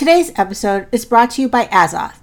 Today's episode is brought to you by Azoth.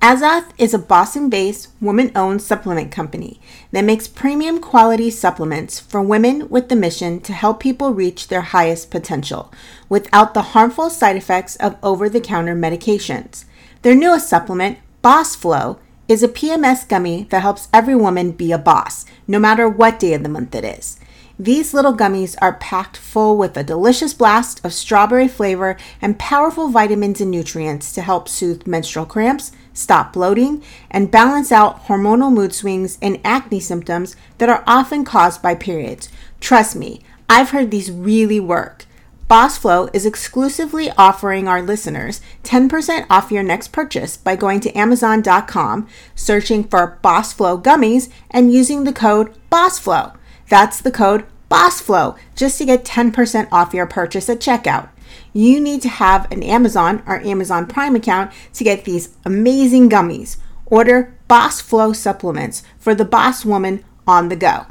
Azoth is a Boston-based, woman-owned supplement company that makes premium quality supplements for women with the mission to help people reach their highest potential without the harmful side effects of over-the-counter medications. Their newest supplement, Boss Flow, is a PMS gummy that helps every woman be a boss, no matter what day of the month it is. These little gummies are packed full with a delicious blast of strawberry flavor and powerful vitamins and nutrients to help soothe menstrual cramps, stop bloating, and balance out hormonal mood swings and acne symptoms that are often caused by periods. Trust me, I've heard these really work. Boss Flow is exclusively offering our listeners 10% off your next purchase by going to Amazon.com, searching for Boss Flow Gummies, and using the code BOSSFLOW. That's the code BOSSFLOW just to get 10% off your purchase at checkout. You need to have an Amazon or Amazon Prime account to get these amazing gummies. Order Boss Flow supplements for the boss woman on the go.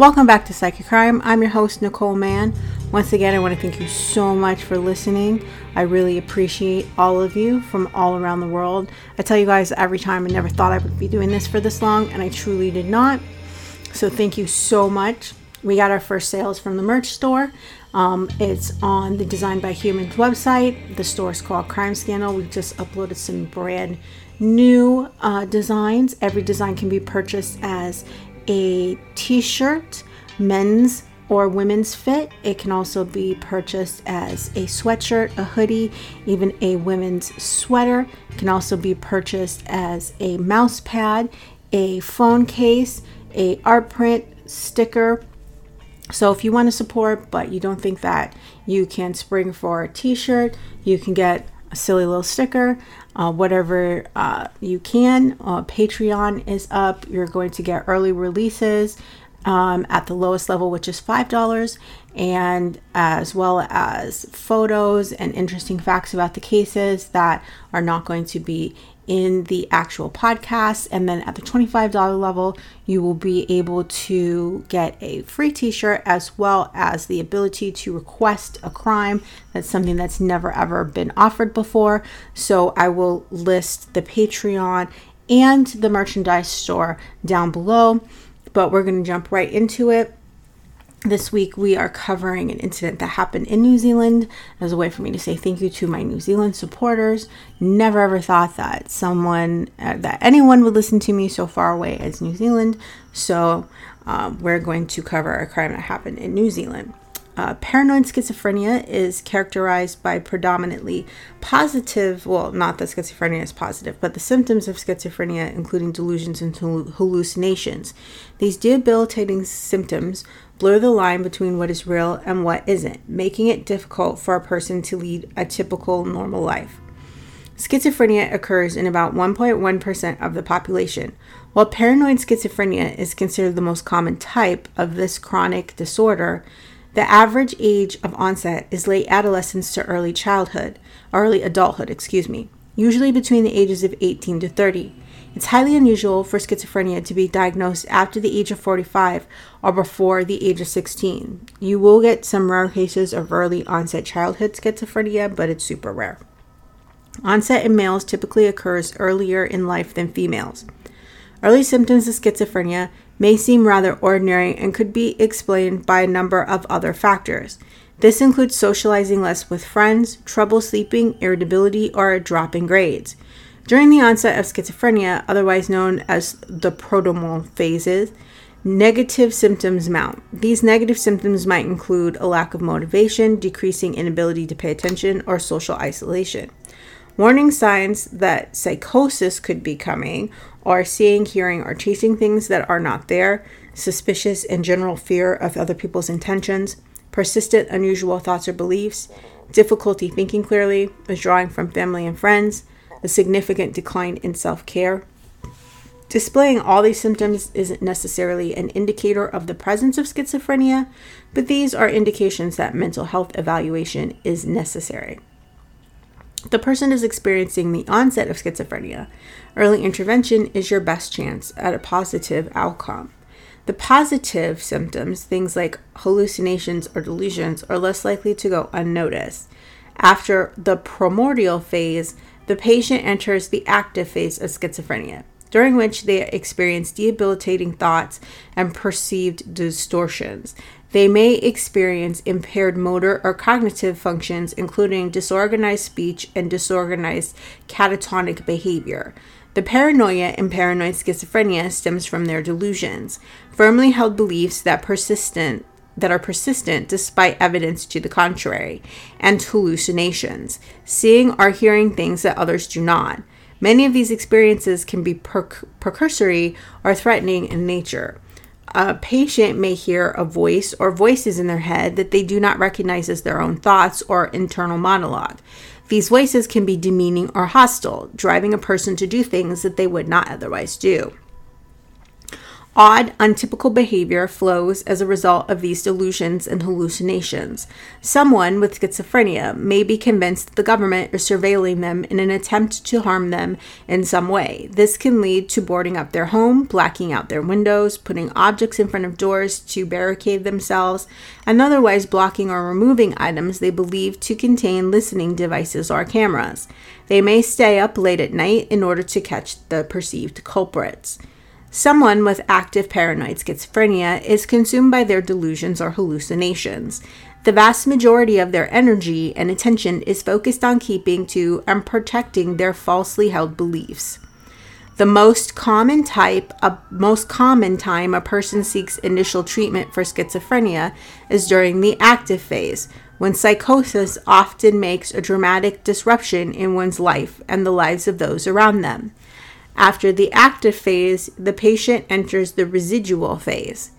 Welcome back to Psych Your Crime. I'm your host, Nicole Mann. Once again, I want to thank you so much for listening. I really appreciate all of you from all around the world. I tell you guys every time, I never thought I would be doing this for this long, and I truly did not. So thank you so much. We got our first sales from the merch store. It's on the Design by Humans website. The store is called Crime Scandal. We just uploaded some brand new designs. Every design can be purchased as a t-shirt, men's or women's fit. It can also be purchased as a sweatshirt, a hoodie, even a women's sweater. It can also be purchased as a mouse pad, a phone case, a art print, sticker. So if you want to support but you don't think that you can spring for a t-shirt, you can get a silly little sticker, whatever you can. Patreon is up. You're going to get early releases at the lowest level, which is $5, and as well as photos and interesting facts about the cases that are not going to be in the actual podcast. And then at the $25 level, you will be able to get a free t-shirt as well as the ability to request a crime. That's something that's never ever been offered before. So I will list the Patreon and the merchandise store down below, but we're going to jump right into it. This week we are covering an incident that happened in New Zealand. As a way for me to say thank you to my New Zealand supporters. Never ever thought that anyone would listen to me so far away as New Zealand. So we're going to cover a crime that happened in New Zealand. Paranoid schizophrenia is characterized by predominantly positive, well, not that schizophrenia is positive, but the symptoms of schizophrenia, including delusions and hallucinations. These debilitating symptoms blur the line between what is real and what isn't, making it difficult for a person to lead a typical normal life. Schizophrenia occurs in about 1.1% of the population. While paranoid schizophrenia is considered the most common type of this chronic disorder, the average age of onset is late adolescence to early adulthood, usually between the ages of 18 to 30. It's highly unusual for schizophrenia to be diagnosed after the age of 45 or before the age of 16. You will get some rare cases of early onset childhood schizophrenia, but it's super rare. Onset in males typically occurs earlier in life than females. Early symptoms of schizophrenia may seem rather ordinary and could be explained by a number of other factors. This includes socializing less with friends, trouble sleeping, irritability, or a drop in grades. During the onset of schizophrenia, otherwise known as the prodromal phases, negative symptoms mount. These negative symptoms might include a lack of motivation, decreasing inability to pay attention, or social isolation. Warning signs that psychosis could be coming are seeing, hearing, or tasting things that are not there, suspicious and general fear of other people's intentions, persistent unusual thoughts or beliefs, difficulty thinking clearly, withdrawing from family and friends, a significant decline in self-care. Displaying all these symptoms isn't necessarily an indicator of the presence of schizophrenia, but these are indications that mental health evaluation is necessary. The person is experiencing the onset of schizophrenia. Early intervention is your best chance at a positive outcome. The positive symptoms, things like hallucinations or delusions, are less likely to go unnoticed. After the primordial phase, the patient enters the active phase of schizophrenia, during which they experience debilitating thoughts and perceived distortions. They may experience impaired motor or cognitive functions, including disorganized speech and disorganized catatonic behavior. The paranoia in paranoid schizophrenia stems from their delusions, firmly held beliefs that are persistent despite evidence to the contrary, and hallucinations, seeing or hearing things that others do not. Many of these experiences can be precursory or threatening in nature. A patient may hear a voice or voices in their head that they do not recognize as their own thoughts or internal monologue. These voices can be demeaning or hostile, driving a person to do things that they would not otherwise do. Odd, untypical behavior flows as a result of these delusions and hallucinations. Someone with schizophrenia may be convinced that the government is surveilling them in an attempt to harm them in some way. This can lead to boarding up their home, blacking out their windows, putting objects in front of doors to barricade themselves, and otherwise blocking or removing items they believe to contain listening devices or cameras. They may stay up late at night in order to catch the perceived culprits. Someone with active paranoid schizophrenia is consumed by their delusions or hallucinations. The vast majority of their energy and attention is focused on keeping to and protecting their falsely held beliefs. The most common time a person seeks initial treatment for schizophrenia is during the active phase, when psychosis often makes a dramatic disruption in one's life and the lives of those around them. After the active phase, the patient enters the residual phase.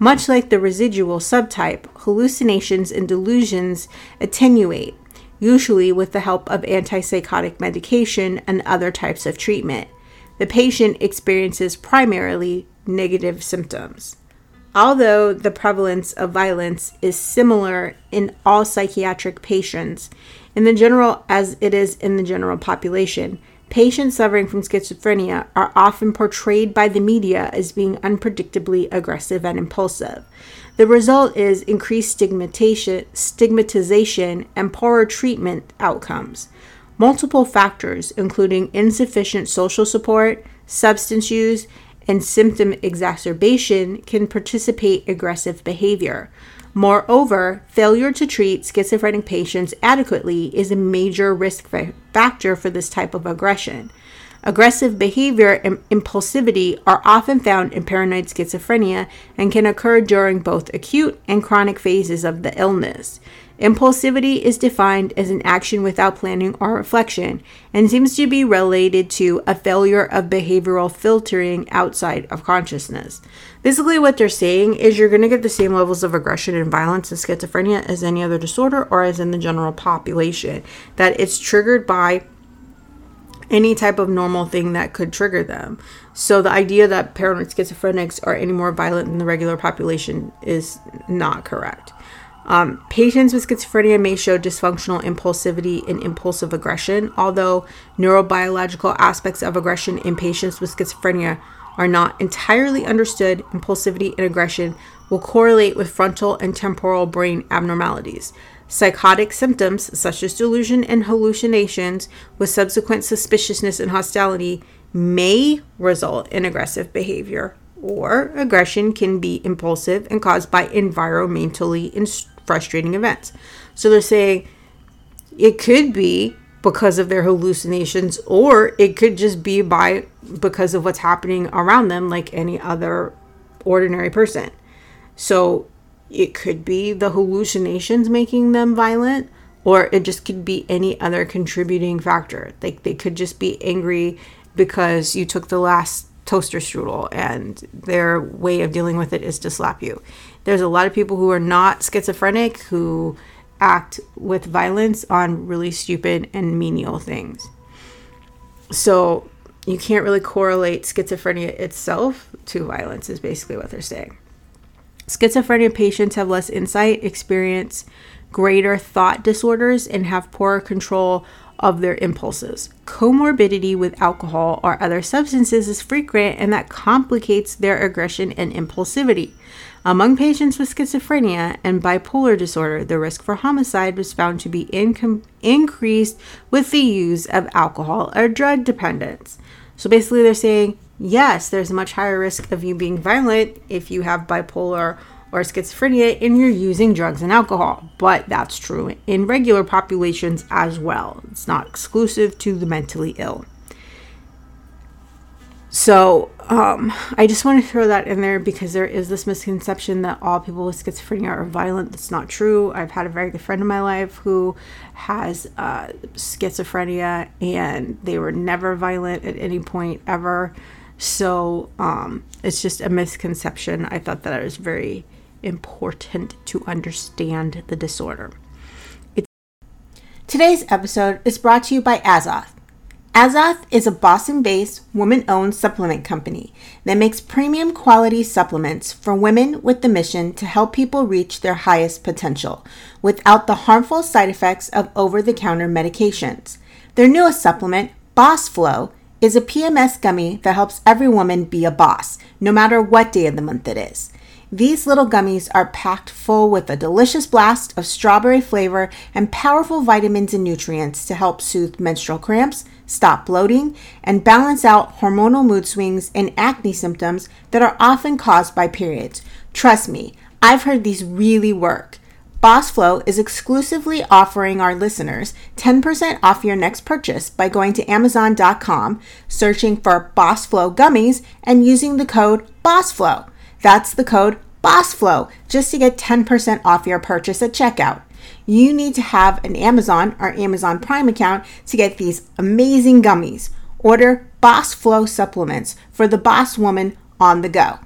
Much like the residual subtype, hallucinations and delusions attenuate, usually with the help of antipsychotic medication and other types of treatment. The patient experiences primarily negative symptoms. Although the prevalence of violence is similar in all psychiatric patients, as it is in the general population, patients suffering from schizophrenia are often portrayed by the media as being unpredictably aggressive and impulsive. The result is increased stigmatization and poorer treatment outcomes. Multiple factors, including insufficient social support, substance use, and symptom exacerbation, can precipitate aggressive behavior. Moreover, failure to treat schizophrenic patients adequately is a major risk factor for this type of aggression. Aggressive behavior and impulsivity are often found in paranoid schizophrenia and can occur during both acute and chronic phases of the illness. Impulsivity is defined as an action without planning or reflection and seems to be related to a failure of behavioral filtering outside of consciousness. Basically, what they're saying is you're going to get the same levels of aggression and violence in schizophrenia as any other disorder or as in the general population, that it's triggered by any type of normal thing that could trigger them. So the idea that paranoid schizophrenics are any more violent than the regular population is not correct. Patients with schizophrenia may show dysfunctional impulsivity and impulsive aggression, although neurobiological aspects of aggression in patients with schizophrenia are not entirely understood. Impulsivity and aggression will correlate with frontal and temporal brain abnormalities. Psychotic symptoms, such as delusion and hallucinations, with subsequent suspiciousness and hostility, may result in aggressive behavior, or aggression can be impulsive and caused by environmentally frustrating events. So they're saying it could be because of their hallucinations, or it could just be because of what's happening around them, like any other ordinary person. So it could be the hallucinations making them violent, or it just could be any other contributing factor. Like they could just be angry because you took the last toaster strudel and their way of dealing with it is to slap you. There's a lot of people who are not schizophrenic who act with violence on really stupid and menial things. So you can't really correlate schizophrenia itself to violence is basically what they're saying. Schizophrenia patients have less insight, experience greater thought disorders, and have poor control of their impulses. Comorbidity with alcohol or other substances is frequent, and that complicates their aggression and impulsivity. Among patients with schizophrenia and bipolar disorder, the risk for homicide was found to be increased with the use of alcohol or drug dependence. So basically they're saying, yes, there's a much higher risk of you being violent if you have bipolar or schizophrenia and you're using drugs and alcohol, but that's true in regular populations as well. It's not exclusive to the mentally ill. So I just want to throw that in there because there is this misconception that all people with schizophrenia are violent. That's not true. I've had a very good friend in my life who has schizophrenia, and they were never violent at any point ever. So it's just a misconception. I thought that it was very important to understand the disorder. Today's episode is brought to you by Azoth. Azoth is a Boston-based, woman-owned supplement company that makes premium quality supplements for women with the mission to help people reach their highest potential without the harmful side effects of over-the-counter medications. Their newest supplement, Boss Flow, is a PMS gummy that helps every woman be a boss, no matter what day of the month it is. These little gummies are packed full with a delicious blast of strawberry flavor and powerful vitamins and nutrients to help soothe menstrual cramps, stop bloating, and balance out hormonal mood swings and acne symptoms that are often caused by periods. Trust me, I've heard these really work. Boss Flow is exclusively offering our listeners 10% off your next purchase by going to Amazon.com, searching for Boss Flow Gummies, and using the code BOSSFLOW. That's the code BOSSFLOW, just to get 10% off your purchase at checkout. You need to have an Amazon or Amazon Prime account to get these amazing gummies. Order Boss Flow supplements for the boss woman on the go.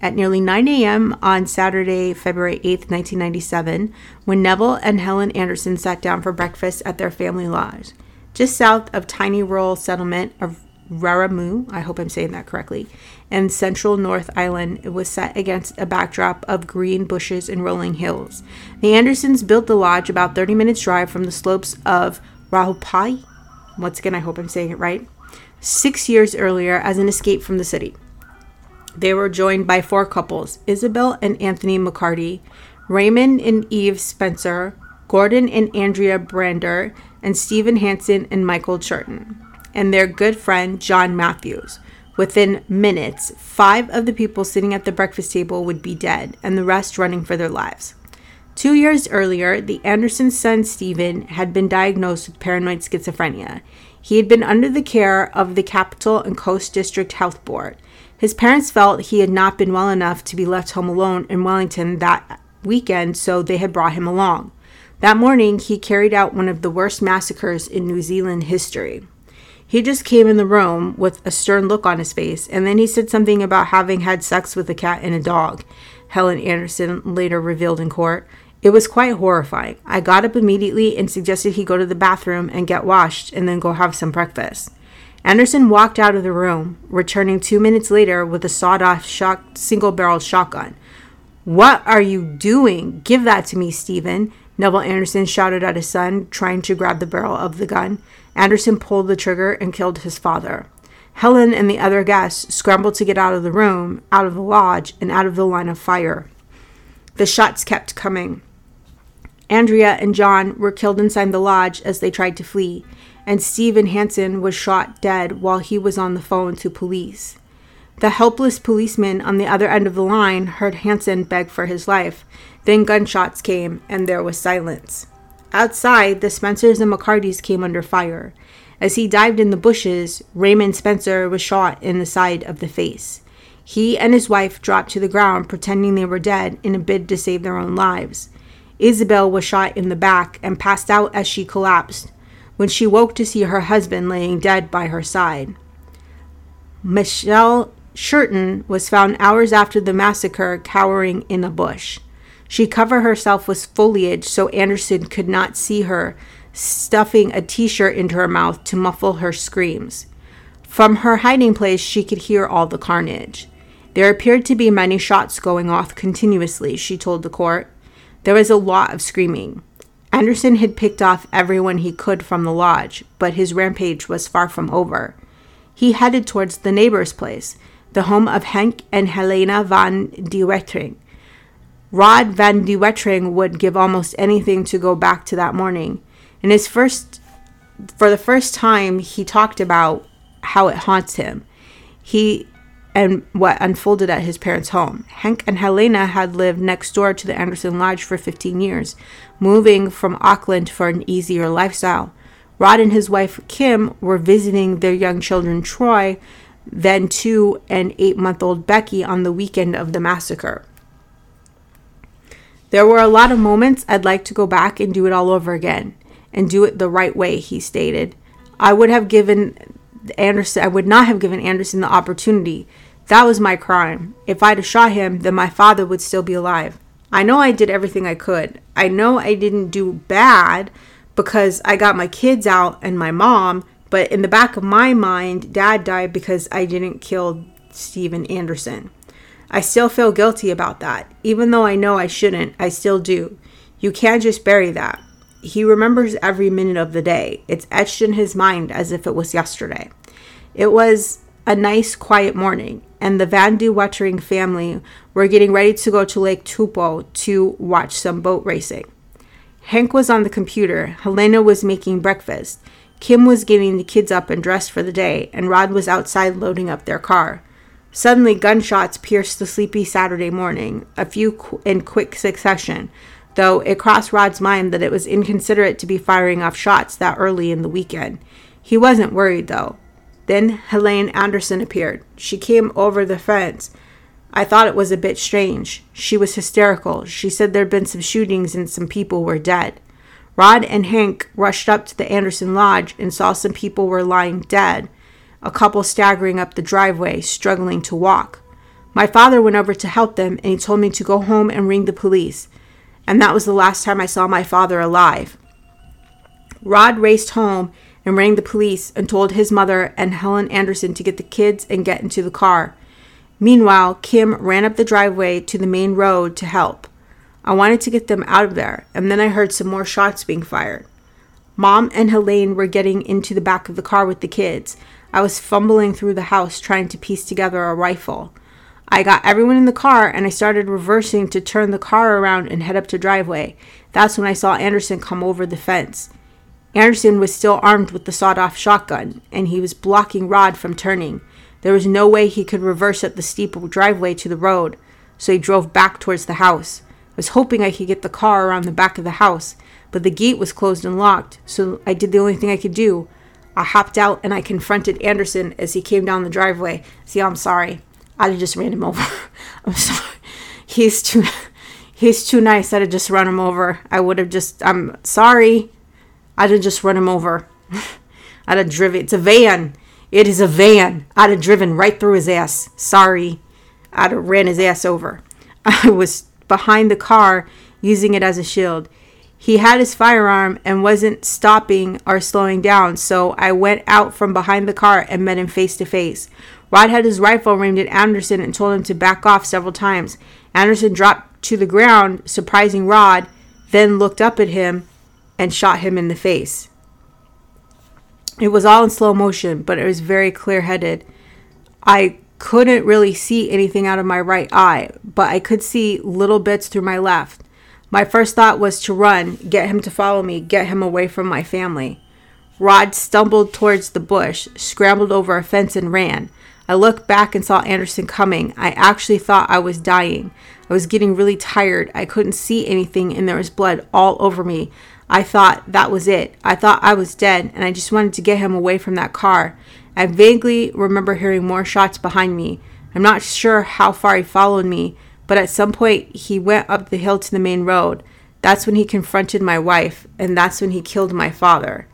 At nearly 9 a.m. on Saturday, February 8th, 1997, when Neville and Helen Anderson sat down for breakfast at their family lodge, just south of tiny rural settlement of Raramu, I hope I'm saying that correctly, and central North Island. It was set against a backdrop of green bushes and rolling hills. The Andersons built the lodge about 30 minutes drive from the slopes of Rahupai, once again I hope I'm saying it right, 6 years earlier as an escape from the city. They were joined by four couples, Isabel and Anthony McCarty, Raymond and Eve Spencer, Gordon and Andrea Brander, and Stephen Hansen and Michael Cherton, and their good friend John Matthews. Within minutes, five of the people sitting at the breakfast table would be dead, and the rest running for their lives. 2 years earlier, the Anderson's son Stephen had been diagnosed with paranoid schizophrenia. He had been under the care of the Capital and Coast District Health Board. His parents felt he had not been well enough to be left home alone in Wellington that weekend, so they had brought him along. That morning, he carried out one of the worst massacres in New Zealand history. He just came in the room with a stern look on his face, and then he said something about having had sex with a cat and a dog, Helen Anderson later revealed in court. It was quite horrifying. I got up immediately and suggested he go to the bathroom and get washed and then go have some breakfast. Anderson walked out of the room, returning 2 minutes later with a sawed-off single-barreled shotgun. "What are you doing? Give that to me, Stephen," Neville Anderson shouted at his son, trying to grab the barrel of the gun. Anderson pulled the trigger and killed his father. Helen and the other guests scrambled to get out of the room, out of the lodge, and out of the line of fire. The shots kept coming. Andrea and John were killed inside the lodge as they tried to flee, and Stephen Hansen was shot dead while he was on the phone to police. The helpless policeman on the other end of the line heard Hansen beg for his life. Then gunshots came, and there was silence. Outside, the Spencers and McCartys came under fire. As he dived in the bushes, Raymond Spencer was shot in the side of the face. He and his wife dropped to the ground, pretending they were dead in a bid to save their own lives. Isabel was shot in the back and passed out as she collapsed, when she woke to see her husband laying dead by her side. Michelle Shurton was found hours after the massacre cowering in a bush. She covered herself with foliage so Anderson could not see her, stuffing a t-shirt into her mouth to muffle her screams. From her hiding place, she could hear all the carnage. There appeared to be many shots going off continuously, she told the court. There was a lot of screaming. Anderson had picked off everyone he could from the lodge, but his rampage was far from over. He headed towards the neighbor's place, the home of Hank and Helena Van der Wetering. Rod Van der Wetering would give almost anything to go back to that morning. For the first time, he talked about how it haunts him. And what unfolded at his parents' home. Hank and Helena had lived next door to the Anderson Lodge for 15 years, moving from Auckland for an easier lifestyle. Rod and his wife, Kim, were visiting their young children, Troy, then 2 and 8-month-old Becky, on the weekend of the massacre. There were a lot of moments I'd like to go back and do it all over again, and do it the right way, he stated. I would not have given Anderson the opportunity. That was my crime. If I'd have shot him, then my father would still be alive. I know I did everything I could. I know I didn't do bad because I got my kids out and my mom, but in the back of my mind, Dad died because I didn't kill Stephen Anderson. I still feel guilty about that. Even though I know I shouldn't, I still do. You can't just bury that. He remembers every minute of the day. It's etched in his mind as if it was yesterday. It was a nice, quiet morning, and the Van der Wetering family were getting ready to go to Lake Tupo to watch some boat racing. Hank was on the computer. Helena was making breakfast. Kim was getting the kids up and dressed for the day, and Rod was outside loading up their car. Suddenly, gunshots pierced the sleepy Saturday morning, a few in quick succession, though it crossed Rod's mind that it was inconsiderate to be firing off shots that early in the weekend. He wasn't worried, though. Then Helen Anderson appeared. She came over the fence. I thought it was a bit strange. She was hysterical. She said there'd been some shootings and some people were dead. Rod and Hank rushed up to the Anderson Lodge and saw some people were lying dead, a couple staggering up the driveway, struggling to walk. My father went over to help them, and he told me to go home and ring the police. And that was the last time I saw my father alive. Rod raced home and rang the police and told his mother and Helen Anderson to get the kids and get into the car. Meanwhile, Kim ran up the driveway to the main road to help. I wanted to get them out of there, and then I heard some more shots being fired. Mom and Helene were getting into the back of the car with the kids. I was fumbling through the house trying to piece together a rifle. I got everyone in the car, and I started reversing to turn the car around and head up the driveway. That's when I saw Anderson come over the fence. Anderson was still armed with the sawed-off shotgun, and he was blocking Rod from turning. There was no way he could reverse up the steep driveway to the road, so he drove back towards the house. I was hoping I could get the car around the back of the house, but the gate was closed and locked, so I did the only thing I could do. I hopped out, and I confronted Anderson as he came down the driveway. See, I'm sorry. I'd have just ran him over. I'm sorry. He's too nice. I'd have just run him over. I'm sorry. I'd have just run him over. I'd have driven. It's a van. It is a van. I'd have driven right through his ass. Sorry. I'd have ran his ass over. I was behind the car using it as a shield. He had his firearm and wasn't stopping or slowing down, so I went out from behind the car and met him face to face. Rod had his rifle aimed at Anderson and told him to back off several times. Anderson dropped to the ground, surprising Rod, then looked up at him and shot him in the face. It was all in slow motion, but it was very clear-headed. I couldn't really see anything out of my right eye, but I could see little bits through my left. My first thought was to run, get him to follow me, get him away from my family. Rod stumbled towards the bush, scrambled over a fence, and ran. I looked back and saw Anderson coming. I actually thought I was dying. I was getting really tired. I couldn't see anything, and there was blood all over me. I thought that was it. I thought I was dead, and I just wanted to get him away from that car. I vaguely remember hearing more shots behind me. I'm not sure how far he followed me, but at some point he went up the hill to the main road. That's when he confronted my wife, and that's when he killed my father.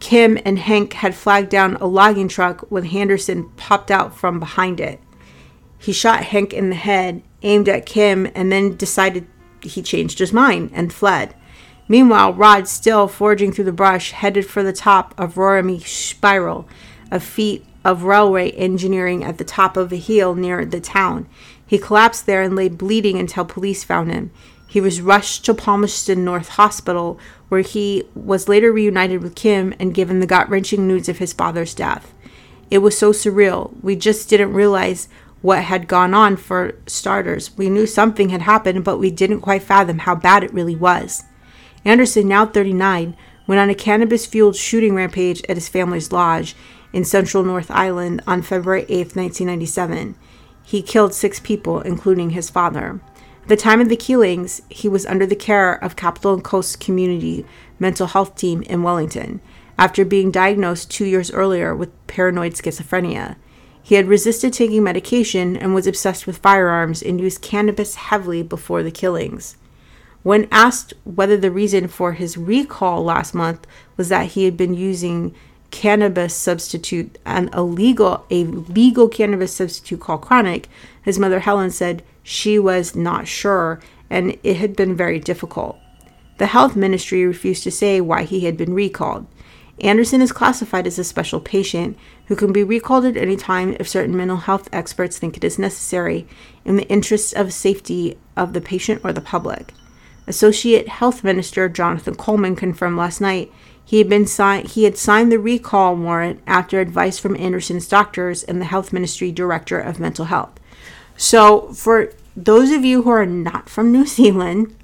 Kim and Hank had flagged down a logging truck when Henderson popped out from behind it. He shot Hank in the head, aimed at Kim, and then decided he changed his mind and fled. Meanwhile, Rod, still forging through the brush, headed for the top of Raramu Spiral, a feat of railway engineering at the top of a hill near the town. He collapsed there and lay bleeding until police found him. He was rushed to Palmerston North Hospital, where he was later reunited with Kim and given the gut-wrenching news of his father's death. It was so surreal. We just didn't realize what had gone on, for starters. We knew something had happened, but we didn't quite fathom how bad it really was. Anderson, now 39, went on a cannabis-fueled shooting rampage at his family's lodge in central North Island on February 8, 1997. He killed 6 people, including his father. At the time of the killings, he was under the care of Capital and Coast Community Mental Health Team in Wellington, after being diagnosed 2 years earlier with paranoid schizophrenia. He had resisted taking medication and was obsessed with firearms and used cannabis heavily before the killings. When asked whether the reason for his recall last month was that he had been using cannabis substitute, a legal cannabis substitute called Chronic, his mother Helen said she was not sure and it had been very difficult. The health ministry refused to say why he had been recalled. Anderson is classified as a special patient who can be recalled at any time if certain mental health experts think it is necessary in the interests of safety of the patient or the public. Associate Health Minister Jonathan Coleman confirmed last night he had signed the recall warrant after advice from Anderson's doctors and the Health Ministry Director of Mental Health. So for those of you who are not from New Zealand,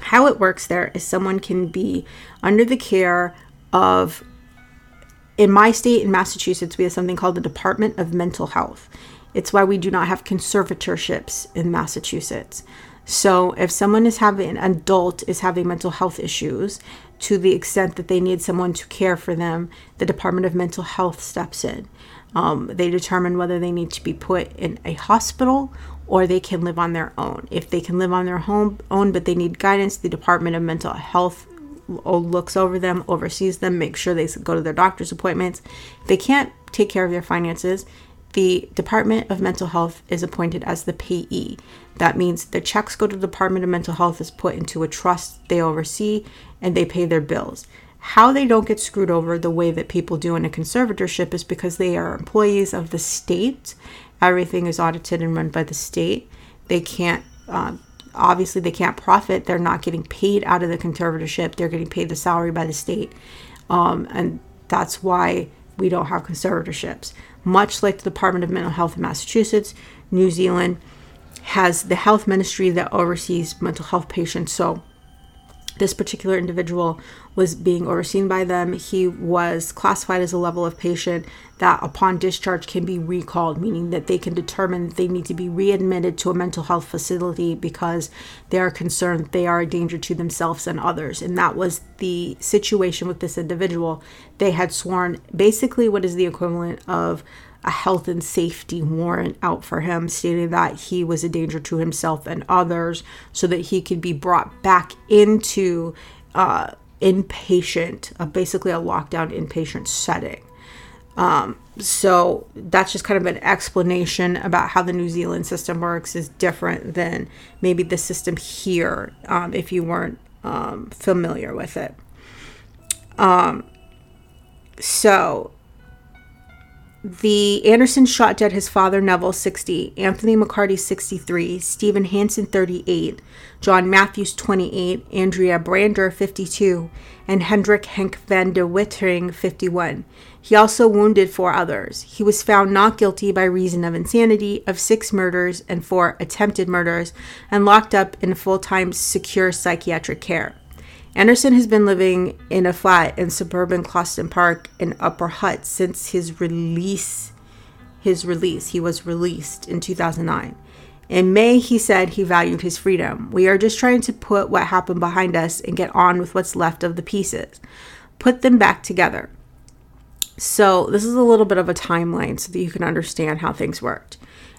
how it works there is someone can be under the care of, in my state, in Massachusetts, we have something called the Department of Mental Health. It's why we do not have conservatorships in Massachusetts. So if someone is having, an adult is having mental health issues to the extent that they need someone to care for them, the Department of Mental Health steps in. They determine whether they need to be put in a hospital or they can live on their own. If they can live on their own but they need guidance, the Department of Mental Health looks over them, oversees them, makes sure they go to their doctor's appointments. If they can't take care of their finances, the Department of Mental Health is appointed as the payee. That means the checks go to the Department of Mental Health, is put into a trust they oversee, and they pay their bills. How they don't get screwed over the way that people do in a conservatorship is because they are employees of the state. Everything is audited and run by the state. They can't, obviously they can't profit. They're not getting paid out of the conservatorship. They're getting paid the salary by the state. And that's why we don't have conservatorships. Much like the Department of Mental Health in Massachusetts, New Zealand has the health ministry that oversees mental health patients. So this particular individual was being overseen by them. He was classified as a level of patient that upon discharge can be recalled, meaning that they can determine that they need to be readmitted to a mental health facility because they are concerned they are a danger to themselves and others. And that was the situation with this individual. They had sworn basically what is the equivalent of a health and safety warrant out for him, stating that he was a danger to himself and others so that he could be brought back into inpatient, basically a lockdown inpatient setting. So that's just kind of an explanation about how the New Zealand system works is different than maybe the system here, if you weren't familiar with it. The Anderson shot dead his father, Neville, 60, Anthony McCarty, 63, Stephen Hansen, 38, John Matthews, 28, Andrea Brander, 52, and Hendrik Henk Van der Wetering, 51. He also wounded 4 others. He was found not guilty by reason of insanity of 6 murders and 4 attempted murders and locked up in full-time secure psychiatric care. Anderson has been living in a flat in suburban Closton Park in Upper Hutt since his release his release. He was released in 2009. In May, he said he valued his freedom. We are just trying to put what happened behind us and get on with what's left of the pieces. Put them back together. So this is a little bit of a timeline so that you can understand how things worked.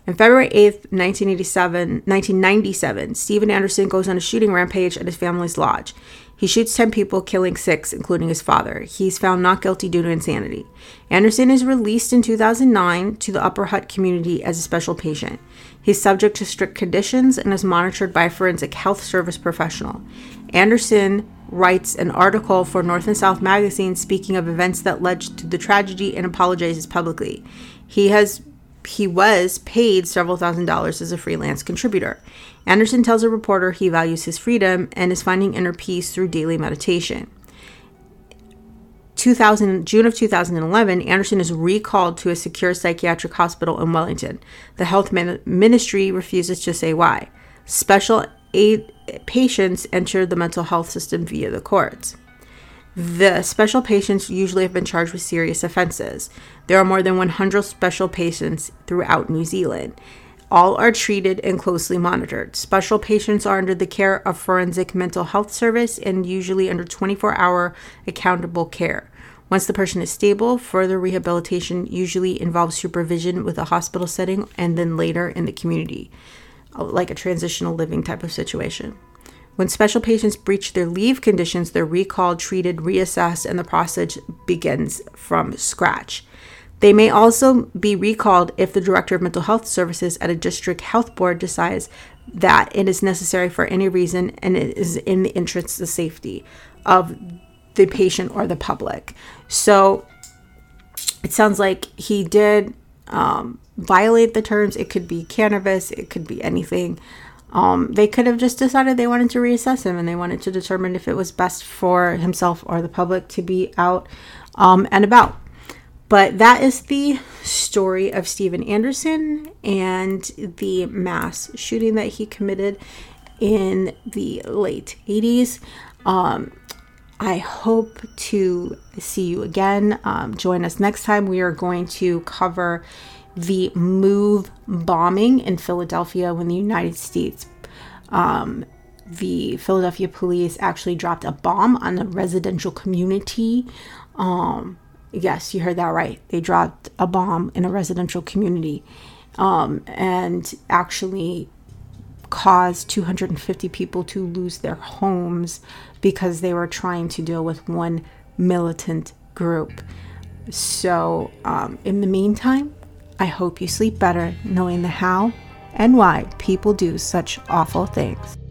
On February 8th, 1997, Stephen Anderson goes on a shooting rampage at his family's lodge. He shoots 10 people, killing 6, including his father. He's found not guilty due to insanity. Anderson is released in 2009 to the Upper Hutt community as a special patient. He's subject to strict conditions and is monitored by a forensic health service professional. Anderson writes an article for North and South magazine speaking of events that led to the tragedy and apologizes publicly. He was paid several thousand dollars as a freelance contributor. Anderson tells a reporter he values his freedom and is finding inner peace through daily meditation. June of 2011, Anderson is recalled to a secure psychiatric hospital in Wellington. The health ministry refuses to say why. Special aid patients enter the mental health system via the courts. The special patients usually have been charged with serious offenses. There are more than 100 special patients throughout New Zealand. All are treated and closely monitored. Special patients are under the care of Forensic Mental Health Service and usually under 24-hour accountable care. Once the person is stable, further rehabilitation usually involves supervision with a hospital setting and then later in the community, like a transitional living type of situation. When special patients breach their leave conditions, they're recalled, treated, reassessed, and the process begins from scratch. They may also be recalled if the Director of Mental Health Services at a district health board decides that it is necessary for any reason and it is in the interest of safety of the patient or the public. So it sounds like he did violate the terms. It could be cannabis. It could be anything. They could have just decided they wanted to reassess him and they wanted to determine if it was best for himself or the public to be out and about. But that is the story of Stephen Anderson and the mass shooting that he committed in the late 80s. I hope to see you again. Join us next time. We are going to cover the MOVE bombing in Philadelphia when the United States, the Philadelphia police actually dropped a bomb on a residential community. Yes, you heard that right. They dropped a bomb in a residential community and actually caused 250 people to lose their homes because they were trying to deal with one militant group. So in the meantime, I hope you sleep better knowing the how and why people do such awful things.